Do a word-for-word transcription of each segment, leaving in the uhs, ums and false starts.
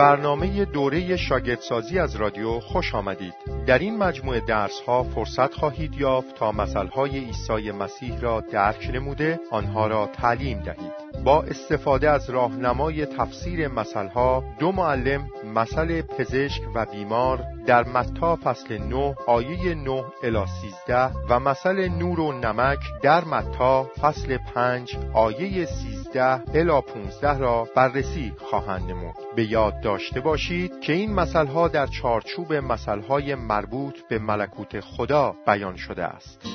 برنامه دوره شاگردسازی از رادیو خوش آمدید. در این مجموعه درس‌ها فرصت خواهید یافت تا مثل‌های عیسی مسیح را درک نموده آنها را تعلیم دهید. با استفاده از راهنمای تفسیر مثل‌ها، دو معلم مثل پزشک و بیمار در متی فصل نه آیه نه الی سیزده و مثل نور و نمک در متی فصل پنج آیه سیزده الی پانزده را بررسی خواهند نمود. به یاد داشته باشید که این مثل‌ها در چارچوب مثل‌های مربوط به ملکوت خدا بیان شده است.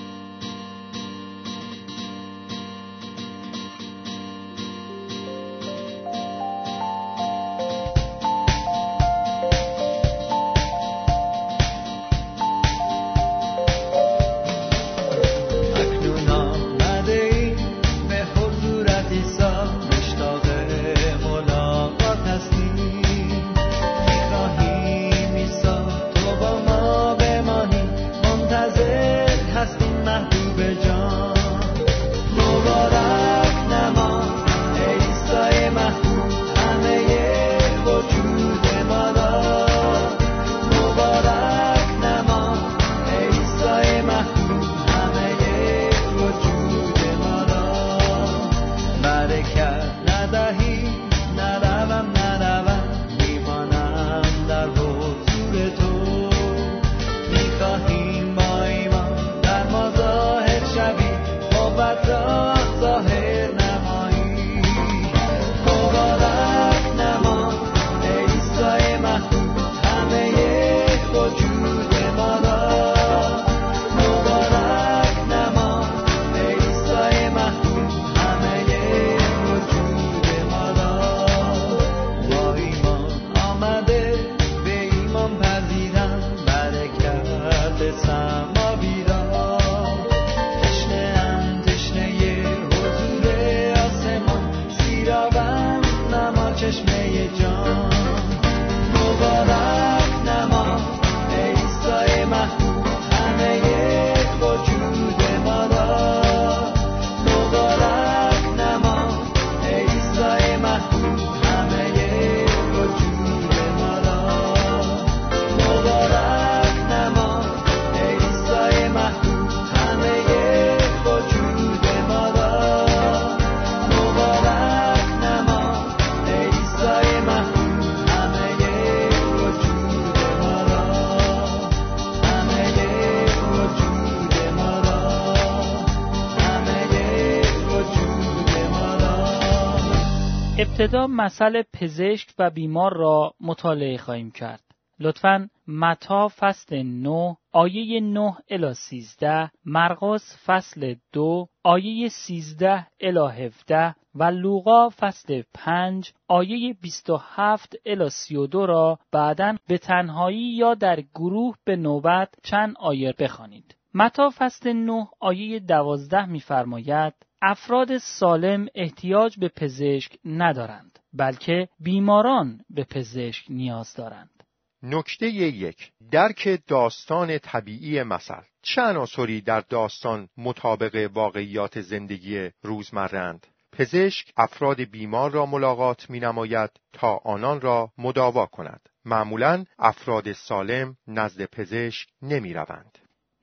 ابتدا مثل پزشک و بیمار را مطالعه خواهیم کرد. لطفاً متی فصل نه آیه نه الی سیزده، مرقس فصل دو آیه سیزده الی هفده و لوقا فصل پنج آیه بیست و هفت الی سی و دو را بعداً به تنهایی یا در گروه به نوبت چند آیه بخوانید. متی فصل نه آیه دوازده می‌فرماید: افراد سالم احتیاج به پزشک ندارند، بلکه بیماران به پزشک نیاز دارند. نکته یک، درک داستان طبیعی مثل. چه عناصری در داستان مطابق واقعیات زندگی روزمره‌اند؟ پزشک افراد بیمار را ملاقات می‌نماید تا آنان را مداوا کند. معمولاً افراد سالم نزد پزشک نمی‌روند.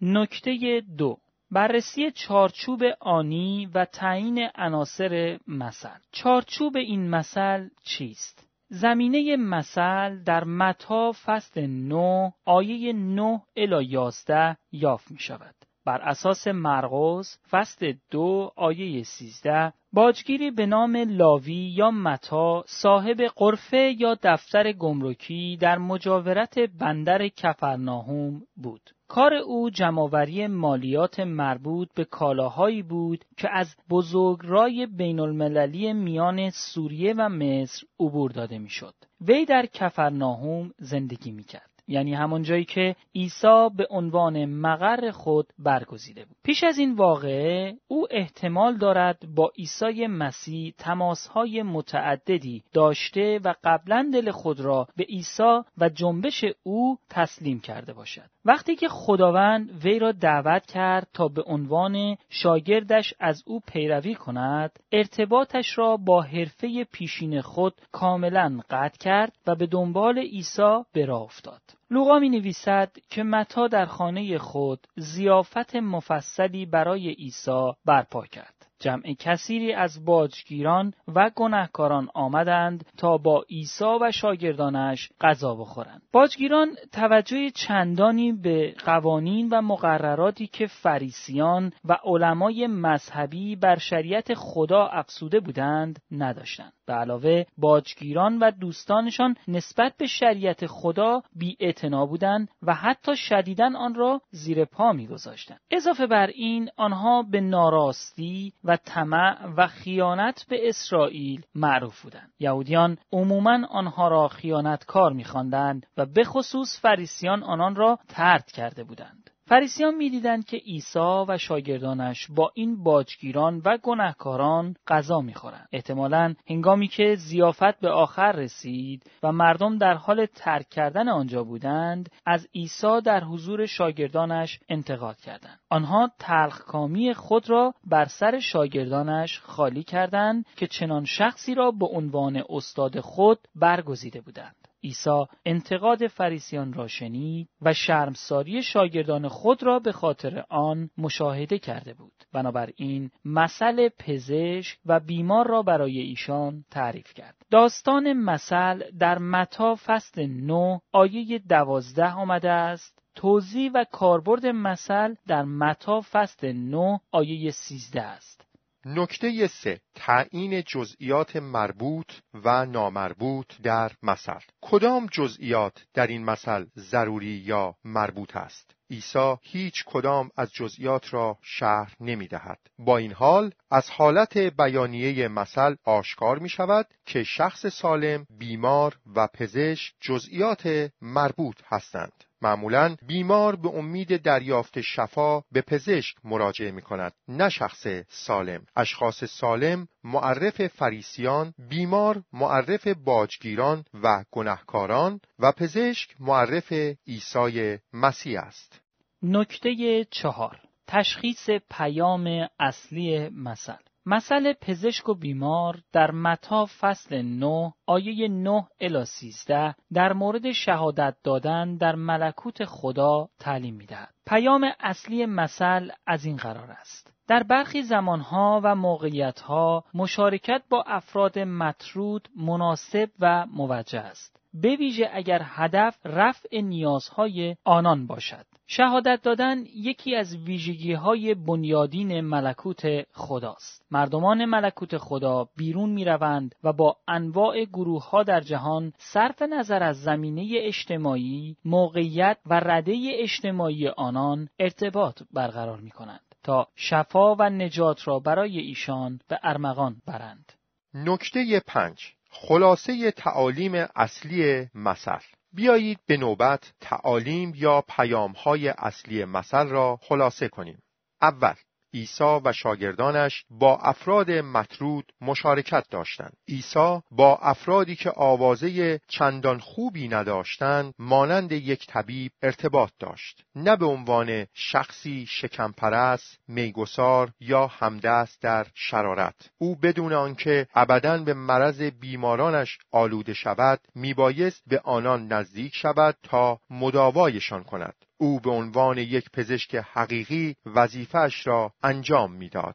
نکته دو، بررسی چارچوب آنی و تعیین عناصر مثل. چارچوب این مثل چیست؟ زمینه مثل در متی فصل نه آیه نه الی یازده یافت می شود. بر اساس مرقس فصل دو آیه سیزده، باجگیری به نام لاوی یا متی صاحب قرفه یا دفتر گمرکی در مجاورت بندر کفرناهوم بود. کار او جمع‌آوری مالیات مربوط به کالاهایی بود که از بزرگراه بین‌المللی میان سوریه و مصر عبور داده می‌شد. وی در کفرناهوم زندگی می‌کرد. یعنی همون جایی که عیسی به عنوان مقر خود برگزیده بود. پیش از این واقعه او احتمال دارد با عیسی مسیح تماس‌های متعددی داشته و قبلا دل خود را به عیسی و جنبش او تسلیم کرده باشد. وقتی که خداوند وی را دعوت کرد تا به عنوان شاگردش از او پیروی کند، ارتباطش را با حرفه پیشین خود کاملا قطع کرد و به دنبال عیسی به راه افتاد. لوقا می نویسد که متی در خانه خود ضیافت مفصلی برای عیسی برپا کرد. جمع کثیری از باجگیران و گناهکاران آمدند تا با عیسی و شاگردانش غذا بخورند. باجگیران توجه چندانی به قوانین و مقرراتی که فریسیان و علمای مذهبی بر شریعت خدا افسوده بودند نداشتند. به علاوه باجگیران و دوستانشان نسبت به شریعت خدا بی‌اعتنا بودند و حتی شدیداً آن را زیر پا می‌گذاشتند. اضافه بر این آنها به ناراستی و طمع و خیانت به اسرائیل معروف بودند. یهودیان عموماً آنها را خیانتکار می‌خواندند و به خصوص فریسیان آنان را طرد کرده بودند. فریسیان می‌دیدند که عیسی و شاگردانش با این باجگیران و گناهکاران غذا می‌خورند. احتمالاً هنگامی که ضیافت به آخر رسید و مردم در حال ترک کردن آنجا بودند، از عیسی در حضور شاگردانش انتقاد کردند. آنها تلخکامی خود را بر سر شاگردانش خالی کردند که چنان شخصی را به عنوان استاد خود برگزیده بودند. عیسی انتقاد فریسیان را شنید و شرمساری شاگردان خود را به خاطر آن مشاهده کرده بود. بنابراین مثل پزشک و بیمار را برای ایشان تعریف کرد. داستان مثل در متی فصل نه آیه دوازده آمده است. توضیح و کاربرد مثل در متی فصل نه آیه سیزده است. نکته سه، تعیین جزئیات مربوط و نامربوط در مثل. کدام جزئیات در این مثل ضروری یا مربوط است؟ عیسی هیچ کدام از جزئیات را شرح نمی دهد. با این حال از حالت بیانیه مثل آشکار می شود که شخص سالم، بیمار و پزشک جزئیات مربوط هستند. معمولاً بیمار به امید دریافت شفا به پزشک مراجعه می کند، نه شخص سالم. اشخاص سالم معرف فریسیان، بیمار معرف باجگیران و گناهکاران و پزشک معرف عیسی مسیح است. نکته چهار، تشخیص پیام اصلی مثل. مثل پزشک و بیمار در متی فصل نه آیه نه الی سیزده در مورد شهادت دادن در ملکوت خدا تعلیم می‌دهد. پیام اصلی مثل از این قرار است: در برخی زمانها و موقعیتها مشارکت با افراد مطرود مناسب و موجه است، به ویژه اگر هدف رفع نیازهای آنان باشد. شهادت دادن یکی از ویژگی‌های بنیادین ملکوت خداست. مردمان ملکوت خدا بیرون می‌روند و با انواع گروه‌ها در جهان صرف نظر از زمینه اجتماعی، موقعیت و رده اجتماعی آنان ارتباط برقرار می‌کنند تا شفا و نجات را برای ایشان به ارمغان برند. نکته پنج، خلاصه تعالیم اصلی مثل. بیایید به نوبت تعالیم یا پیام‌های اصلی مثل را خلاصه کنیم. اول، عیسی و شاگردانش با افراد مطرود مشارکت داشتند. عیسی با افرادی که آوازه چندان خوبی نداشتند، مانند یک طبیب ارتباط داشت، نه به عنوان شخصی شکمپرست، میگسار یا همدست در شرارت. او بدون آنکه ابداً به مرض بیمارانش آلوده شود، میبایست به آنان نزدیک شود تا مداوایشان کند. او به عنوان یک پزشک حقیقی وظیفه‌اش را انجام می‌داد.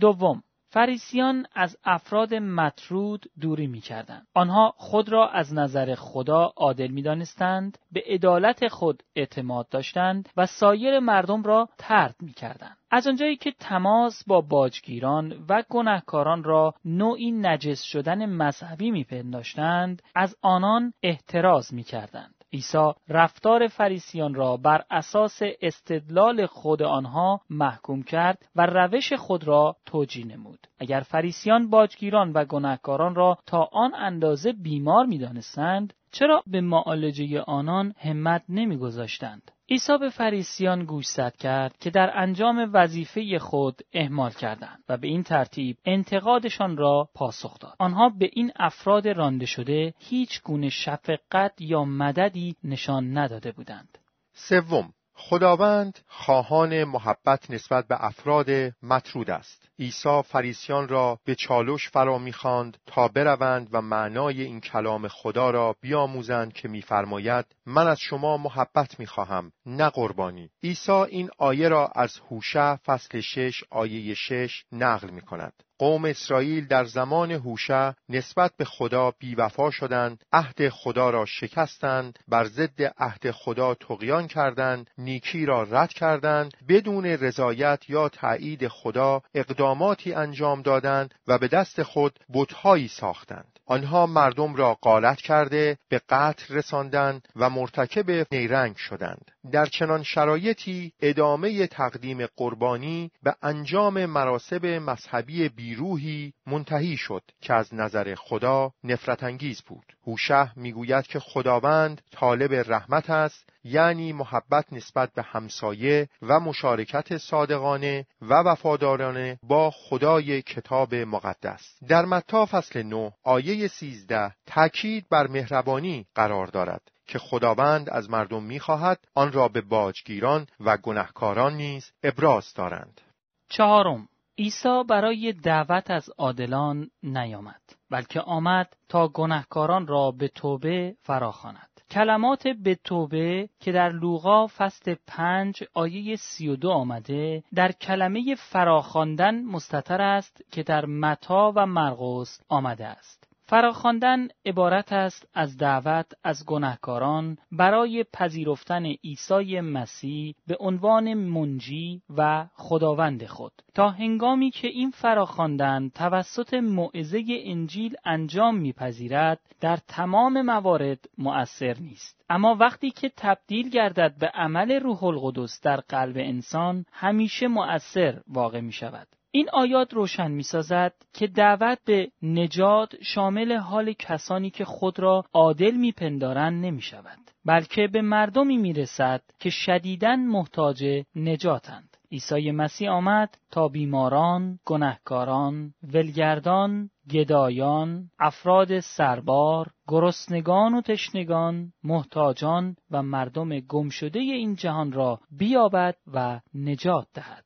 دوم، فریسیان از افراد مطرود دوری می‌کردند. آنها خود را از نظر خدا عادل می‌دانستند، به عدالت خود اعتماد داشتند و سایر مردم را طرد می‌کردند. از آنجایی که تماس با باجگیران و گناهکاران را نوعی نجس شدن مذهبی می‌پنداشتند، از آنان احتراز می‌کردند. عیسی رفتار فریسیان را بر اساس استدلال خود آنها محکوم کرد و روش خود را توجیه نمود. اگر فریسیان باجگیران و گناهکاران را تا آن اندازه بیمار می‌دانستند، چرا به معالجه آنان همت نمی‌گذاشتند؟ عیسی به فریسیان گوشزد کرد که در انجام وظیفه خود اهمال کردند و به این ترتیب انتقادشان را پاسخ داد. آنها به این افراد رانده شده هیچ گونه شفقت یا مددی نشان نداده بودند. سوم، خداوند خواهان محبت نسبت به افراد مطرود است. عیسی فریسیان را به چالش فرا می‌خواند تا بروند و معنای این کلام خدا را بیاموزند که می‌فرماید من از شما محبت می‌خواهم نه قربانی. عیسی این آیه را از هوشع فصل شش آیه شش نقل می‌کند. قوم اسرائیل در زمان هوشع نسبت به خدا بی‌وفا شدند، عهد خدا را شکستند، بر ضد عهد خدا طغیان کردند، نیکی را رد کردند، بدون رضایت یا تایید خدا اقداماتی انجام دادند و به دست خود بت‌هایی ساختند. آنها مردم را غارت کرده، به قتل رساندند و مرتکب نیرنگ شدند. در چنان شرایطی ادامه تقدیم قربانی به انجام مراسم مذهبی بیروحی منتهی شد که از نظر خدا نفرت انگیز بود. هوشع میگوید که خداوند طالب رحمت است، یعنی محبت نسبت به همسایه و مشارکت صادقانه و وفادارانه با خدای کتاب مقدس. در متی فصل نه آیه سیزده تأکید بر مهربانی قرار دارد که خداوند از مردم می‌خواهد آن را به باجگیران و گناهکاران نیز ابراز دارند. چهارم، عیسی برای دعوت از عادلان نیامد، بلکه آمد تا گناهکاران را به توبه فراخواند. کلمات به توبه که در لوقا فصل پنج آیه سی و دو آمده، در کلمه فراخواندن مستتر است که در متی و مرقس آمده است. فراخواندن عبارت است از دعوت از گناهکاران برای پذیرفتن عیسی مسیح به عنوان منجی و خداوند خود. تا هنگامی که این فراخواندن توسط موعظه انجیل انجام می‌پذیرد، در تمام موارد مؤثر نیست. اما وقتی که تبدیل گردد به عمل روح القدس در قلب انسان، همیشه مؤثر واقع می‌شود. این آیات روشن می‌سازد که دعوت به نجات شامل حال کسانی که خود را عادل می‌پندارند نمی‌شود، بلکه به مردمی می‌رسد که شدیداً محتاج نجاتند. عیسی مسیح آمد تا بیماران، گناهکاران، ولگردان، گدایان، افراد سربار، گرسنگان و تشنگان، محتاجان و مردم گمشده این جهان را بیابد و نجات دهد.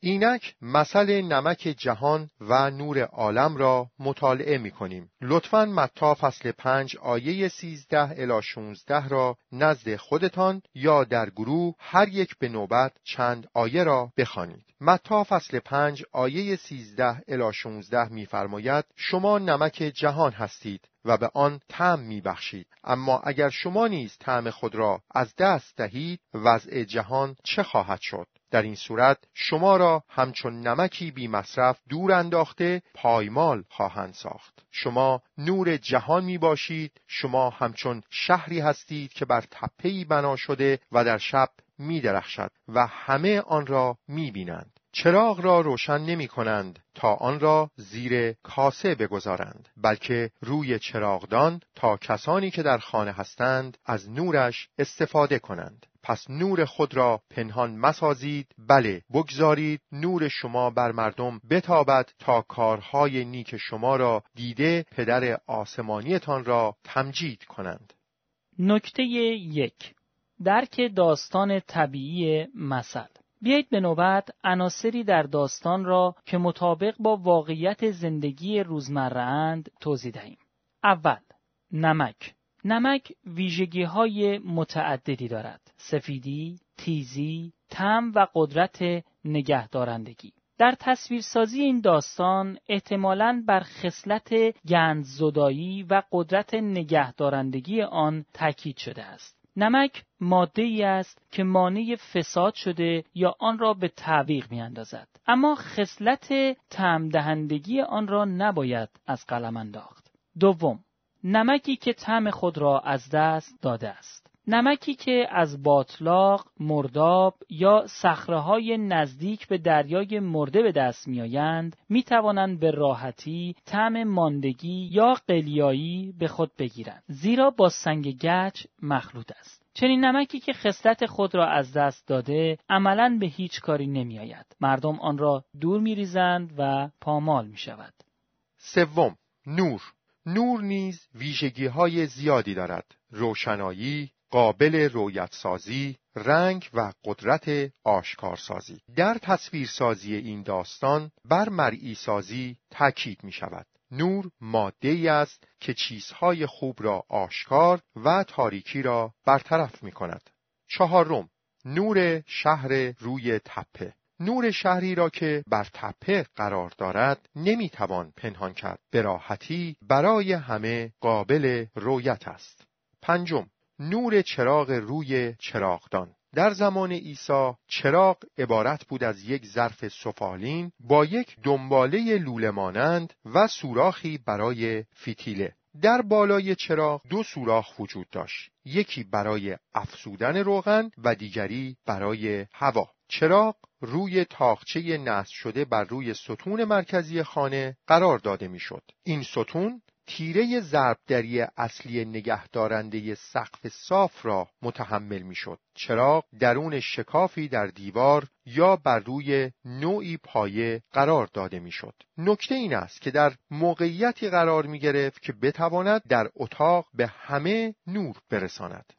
اینک مثل نمک جهان و نور عالم را مطالعه می کنیم. لطفاً متی فصل پنج آیه سیزده الی شانزده را نزد خودتان یا در گروه هر یک به نوبت چند آیه را بخوانید. متی فصل پنج آیه سیزده الی شانزده می فرماید شما نمک جهان هستید و به آن طعم میبخشید، اما اگر شما نیز طعم خود را از دست دهید وضع جهان چه خواهد شد؟ در این صورت شما را همچون نمکی بی مصرف دور انداخته پایمال خواهند ساخت. شما نور جهان می باشید. شما همچون شهری هستید که بر تپه‌ای بنا شده و در شب می درخشد و همه آن را می بینند. چراغ را روشن نمی کنند تا آن را زیر کاسه بگذارند، بلکه روی چراغدان تا کسانی که در خانه هستند از نورش استفاده کنند. پس نور خود را پنهان مسازید، بله بگذارید نور شما بر مردم بتابد تا کارهای نیک شما را دیده پدر آسمانیتان را تمجید کنند. نکته یک، درک داستان طبیعی مثل. بیایید به نوبت عناصری در داستان را که مطابق با واقعیت زندگی روزمره اند توضیح دهیم. اول، نمک. نمک ویژگی‌های متعددی دارد: سفیدی، تیزی، طعم و قدرت نگهدارندگی. در تصویرسازی این داستان احتمالاً بر خصلت گندزدایی و قدرت نگهدارندگی آن تاکید شده است. نمک ماده‌ای است که مانع فساد شده یا آن را به تعویق می‌اندازد، اما خصلت طعم‌دهندگی آن را نباید از قلم انداخت. دوم، نمکی که طعم خود را از دست داده است. نمکی که از باطلاق، مرداب یا صخره‌های نزدیک به دریای مرده به دست می‌آیند، می‌توانند به راحتی طعم ماندگی یا قلیایی به خود بگیرند، زیرا با سنگ گچ مخلوط است. چنین نمکی که خصلت خود را از دست داده، عملاً به هیچ کاری نمی‌آید. مردم آن را دور می‌ریزند و پامال می‌شود. سوم، نور. نور نیز ویژگی‌های زیادی دارد: روشنایی، قابل رویتسازی، رنگ و قدرت آشکارسازی. در تصویرسازی این داستان بر مرئی‌سازی تاکید می شود. نور ماده‌ای است که چیزهای خوب را آشکار و تاریکی را برطرف می کند. چهارم، نور شهر روی تپه. نور شهری را که بر تپه قرار دارد نمیتوان پنهان کرد. به راحتی برای همه قابل رویت است. پنجم، نور چراغ روی چراغدان. در زمان عیسی چراغ عبارت بود از یک ظرف سفالین با یک دنباله لوله مانند و سوراخی برای فتیله. در بالای چراغ دو سوراخ وجود داشت، یکی برای افزودن روغن و دیگری برای هوا. چراغ روی تاقچه نصب شده بر روی ستون مرکزی خانه قرار داده میشد. این ستون تیره ضربدری اصلی نگهدارنده سقف صاف را متحمل میشد. چراغ درون شکافی در دیوار یا بر روی نوعی پایه قرار داده میشد. نکته این است که در موقعیتی قرار می گرفت که بتواند در اتاق به همه نور برساند.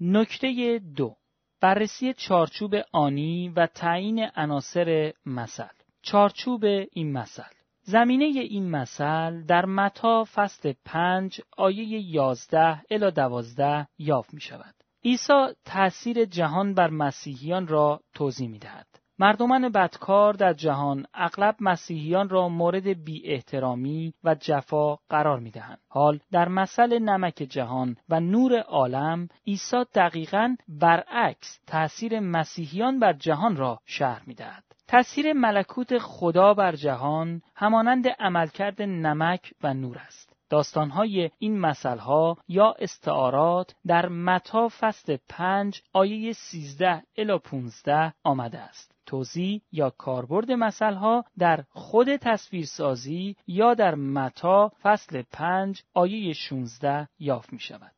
نکته دو، بررسی چارچوب آنی و تعیین عناصر مثل. چارچوب این مثل. زمینه این مثل در متی فصل پنج آیه یازده الی دوازده یافت می شود. عیسی تأثیر جهان بر مسیحیان را توضیح می دهد. مردمان بدکار در جهان اغلب مسیحیان را مورد بی احترامی و جفا قرار می دهند. حال در مثل نمک جهان و نور عالم، عیسی دقیقاً برعکس تأثیر مسیحیان بر جهان را شرح می دهد. تأثیر ملکوت خدا بر جهان همانند عملکرد نمک و نور است. داستان‌های این مثل‌ها یا استعارات در متی فصل پنج آیه سیزده الی پانزده آمده است. توضیح یا کاربرد مثل‌ها در خود تصویرسازی یا در متی فصل پنج آیه شانزده یافت می‌شود.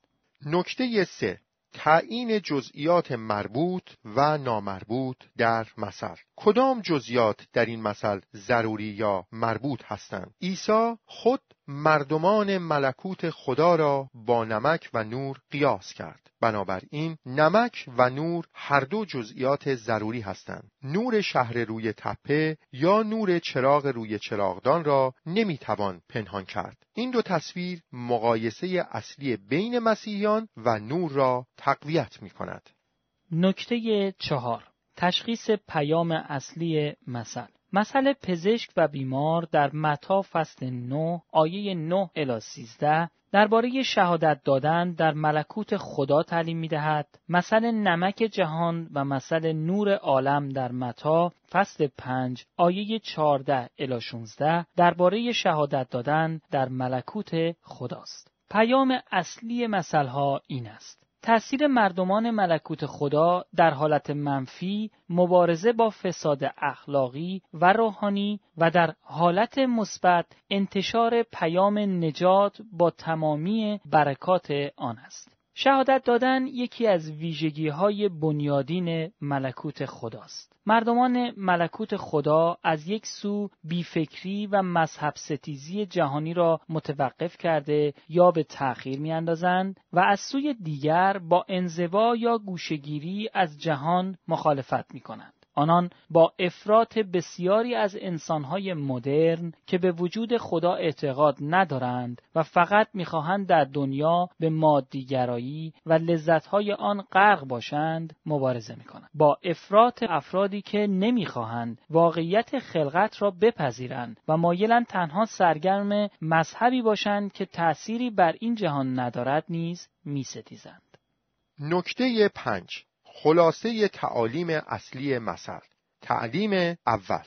نکته سه، تعیین جزئیات مربوط و نامربوط در مثل. کدام جزئیات در این مثل ضروری یا مربوط هستند؟ عیسی خود مردمان ملکوت خدا را با نمک و نور قیاس کرد. بنابراین نمک و نور هر دو جزئیات ضروری هستند. نور شهر روی تپه یا نور چراغ روی چراغدان را نمیتوان پنهان کرد. این دو تصویر مقایسه اصلی بین مسیحیان و نور را تقویت میکند. نکته چهار، تشخیص پیام اصلی مثل. مثل پزشک و بیمار در متی فصل نه آیه نه الی سیزده درباره شهادت دادن در ملکوت خدا تعلیم می‌دهد. مثل نمک جهان و مثل نور عالم در متی فصل پنج آیه چهارده الی شانزده درباره شهادت دادن در ملکوت خداست. پیام اصلی مثل‌ها این است: تأثیر مردمان ملکوت خدا در حالت منفی، مبارزه با فساد اخلاقی و روحانی، و در حالت مثبت انتشار پیام نجات با تمامی برکات آن است. شهادت دادن یکی از ویژگی‌های بنیادین ملکوت خداست. مردمان ملکوت خدا از یک سو بیفکری و مذهب ستیزی جهانی را متوقف کرده یا به تأخیر می‌اندازند و از سوی دیگر با انزوا یا گوشه‌گیری از جهان مخالفت می‌کنند. آنان با افراط بسیاری از انسانهای مدرن که به وجود خدا اعتقاد ندارند و فقط میخواهند در دنیا به مادیگرایی و لذتهای آن غرق باشند مبارزه میکنند. با افراط افرادی که نمیخواهند واقعیت خلقت را بپذیرند و مایلند تنها سرگرم مذهبی باشند که تأثیری بر این جهان ندارد نیز میستیزند. نکته پنج، خلاصه تعالیم اصلی مثل. تعلیم اول: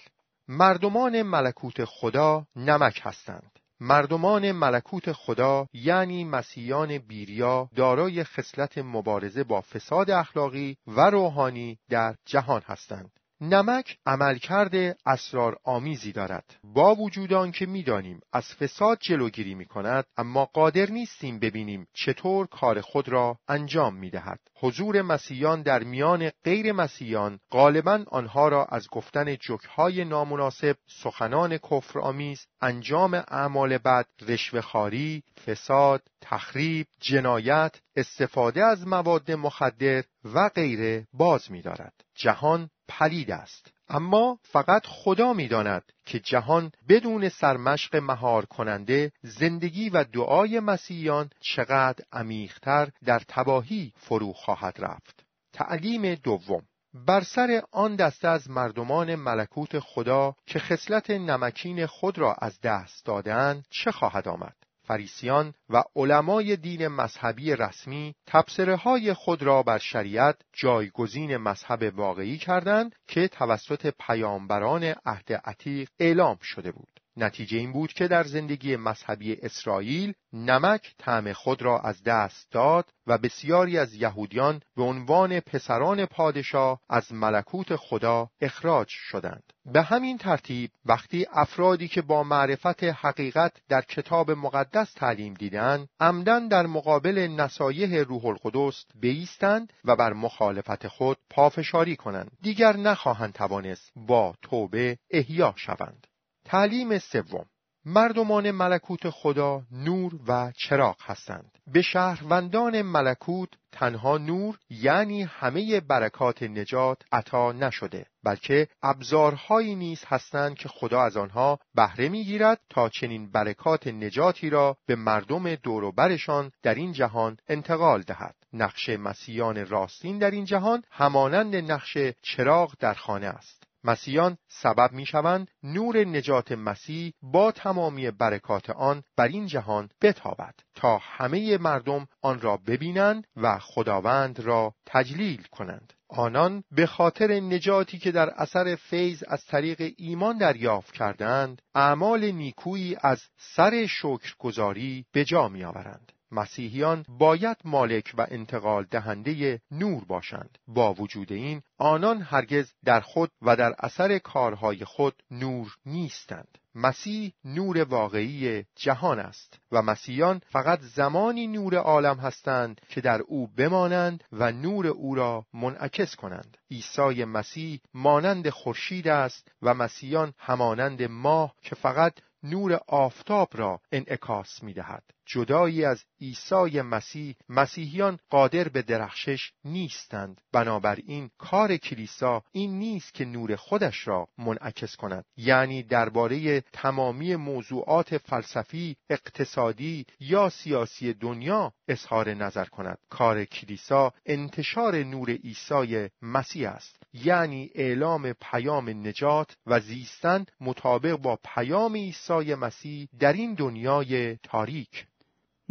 مردمان ملکوت خدا نمک هستند. مردمان ملکوت خدا یعنی مسیحیان بیریا دارای خصلت مبارزه با فساد اخلاقی و روحانی در جهان هستند. نمک عملکرد اسرارآمیزی دارد. با وجود آن که می‌دانیم از فساد جلوگیری می‌کند، اما قادر نیستیم ببینیم چطور کار خود را انجام می‌دهد. حضور مسیحیان در میان غیر مسیحیان غالباً آنها را از گفتن جوک‌های نامناسب، سخنان کفرآمیز، انجام اعمال بد، رشوه‌خواری، فساد، تخریب، جنایت، استفاده از مواد مخدر و غیره باز می‌دارد. جهان پلید است، اما فقط خدا می‌داند که جهان بدون سرمشق مهار کننده زندگی و دعای مسیحیان چقدر عمیق‌تر در تباهی فرو خواهد رفت. تعلیم دوم بر سر آن دسته از مردمان ملکوت خدا که خصلت نمکین خود را از دست دادند چه خواهد آمد؟ فریسیان و علمای دین مذهبی رسمی تبصره‌های خود را بر شریعت جایگزین مذهب واقعی کردند که توسط پیامبران عهد عتیق اعلام شده بود. نتیجه این بود که در زندگی مذهبی اسرائیل نمک طعم خود را از دست داد و بسیاری از یهودیان به عنوان پسران پادشاه از ملکوت خدا اخراج شدند. به همین ترتیب وقتی افرادی که با معرفت حقیقت در کتاب مقدس تعلیم دیدند، عمداً در مقابل نصایح روح القدس بایستند و بر مخالفت خود پافشاری کنند، دیگر نخواهند توانست با توبه احیا شوند. تعلیم سوم مردمان ملکوت خدا نور و چراغ هستند. به شهروندان ملکوت تنها نور یعنی همه برکات نجات عطا نشده، بلکه ابزارهایی نیز هستند که خدا از آنها بهره می‌گیرد تا چنین برکات نجاتی را به مردم دور و برشان در این جهان انتقال دهد. نقش مسیحیان راستین در این جهان همانند نقش چراغ در خانه است. مسیحیان سبب میشوند نور نجات مسیح با تمامی برکات آن بر این جهان بتابد تا همه مردم آن را ببینند و خداوند را تجلیل کنند. آنان به خاطر نجاتی که در اثر فیض از طریق ایمان دریافت کردند، اعمال نیکویی از سر شکرگزاری به جا می‌آورند. مسیحیان باید مالک و انتقال دهنده نور باشند. با وجود این، آنان هرگز در خود و در اثر کارهای خود نور نیستند. مسیح نور واقعی جهان است و مسیحیان فقط زمانی نور عالم هستند که در او بمانند و نور او را منعکس کنند. عیسی مسیح مانند خورشید است و مسیحیان همانند ماه که فقط نور آفتاب را انعکاس می‌دهد. جدایی از عیسی مسیح، مسیحیان قادر به درخشش نیستند. بنابراین کار کلیسا این نیست که نور خودش را منعکس کند، یعنی درباره تمامی موضوعات فلسفی، اقتصادی یا سیاسی دنیا اظهار نظر کند. کار کلیسا انتشار نور عیسی مسیح است، یعنی اعلام پیام نجات و زیستن مطابق با پیام عیسی مسیح در این دنیای تاریک.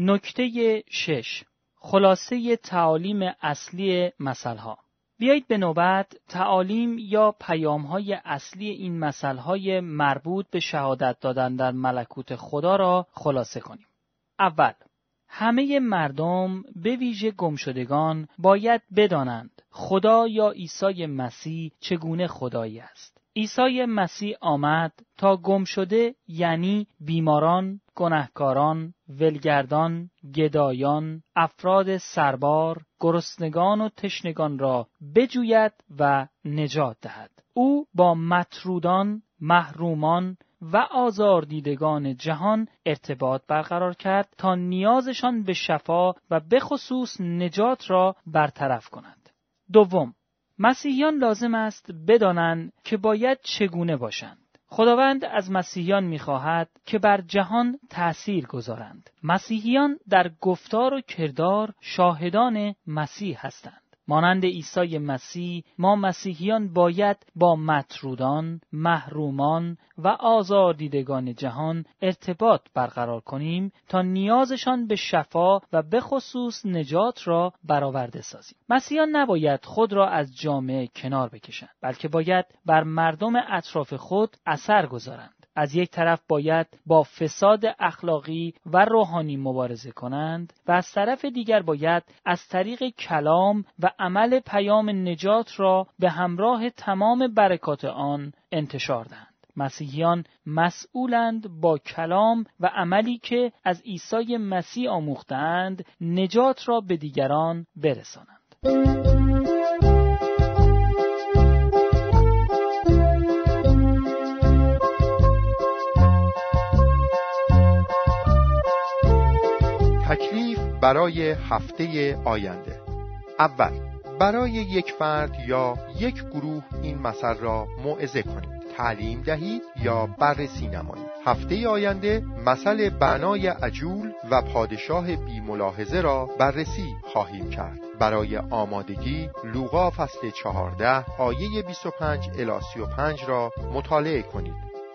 نکته شش خلاصه تعالیم اصلی مثلها. بیایید به نوبت تعالیم یا پیام‌های اصلی این مثلهای مربوط به شهادت دادن در ملکوت خدا را خلاصه کنیم. اول، همه مردم به ویژه گمشدگان باید بدانند خدا یا عیسی مسیح چگونه خدایی است. عیسی مسیح آمد تا گمشده یعنی بیماران، گناهکاران، ولگردان، گدایان، افراد سربار، گرسنگان و تشنگان را بجوید و نجات دهد. او با مطرودان، محرومان و آزاردیدگان جهان ارتباط برقرار کرد تا نیازشان به شفا و به خصوص نجات را برطرف کند. دوم، مسیحیان لازم است بدانند که باید چگونه باشند. خداوند از مسیحیان می‌خواهد که بر جهان تأثیر گذارند. مسیحیان در گفتار و کردار شاهدان مسیح هستند. مانند عیسی مسیح، ما مسیحیان باید با مطرودان، محرومان و آزاردیدگان جهان ارتباط برقرار کنیم تا نیازشان به شفا و به خصوص نجات را برآورده سازیم. مسیحیان نباید خود را از جامعه کنار بکشند، بلکه باید بر مردم اطراف خود اثر گذارند. از یک طرف باید با فساد اخلاقی و روحانی مبارزه کنند و از طرف دیگر باید از طریق کلام و عمل پیام نجات را به همراه تمام برکات آن انتشار دهند. مسیحیان مسئولند با کلام و عملی که از عیسی مسیح آموختند نجات را به دیگران برسانند. تکلیف برای هفته آینده. اول، برای یک فرد یا یک گروه این مسئله را موعظه کنید، تعلیم دهید یا بررسی نمایید. هفته آینده مسئله بنای عجول و پادشاه بی ملاحظه را بررسی خواهیم کرد. برای آمادگی لوقا فصل چهارده آیه بیست و پنج الی سی و پنج را مطالعه کنید.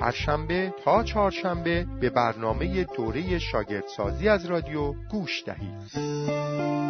هر شنبه تا چهارشنبه به برنامه دوره شاگردسازی از رادیو گوش دهید.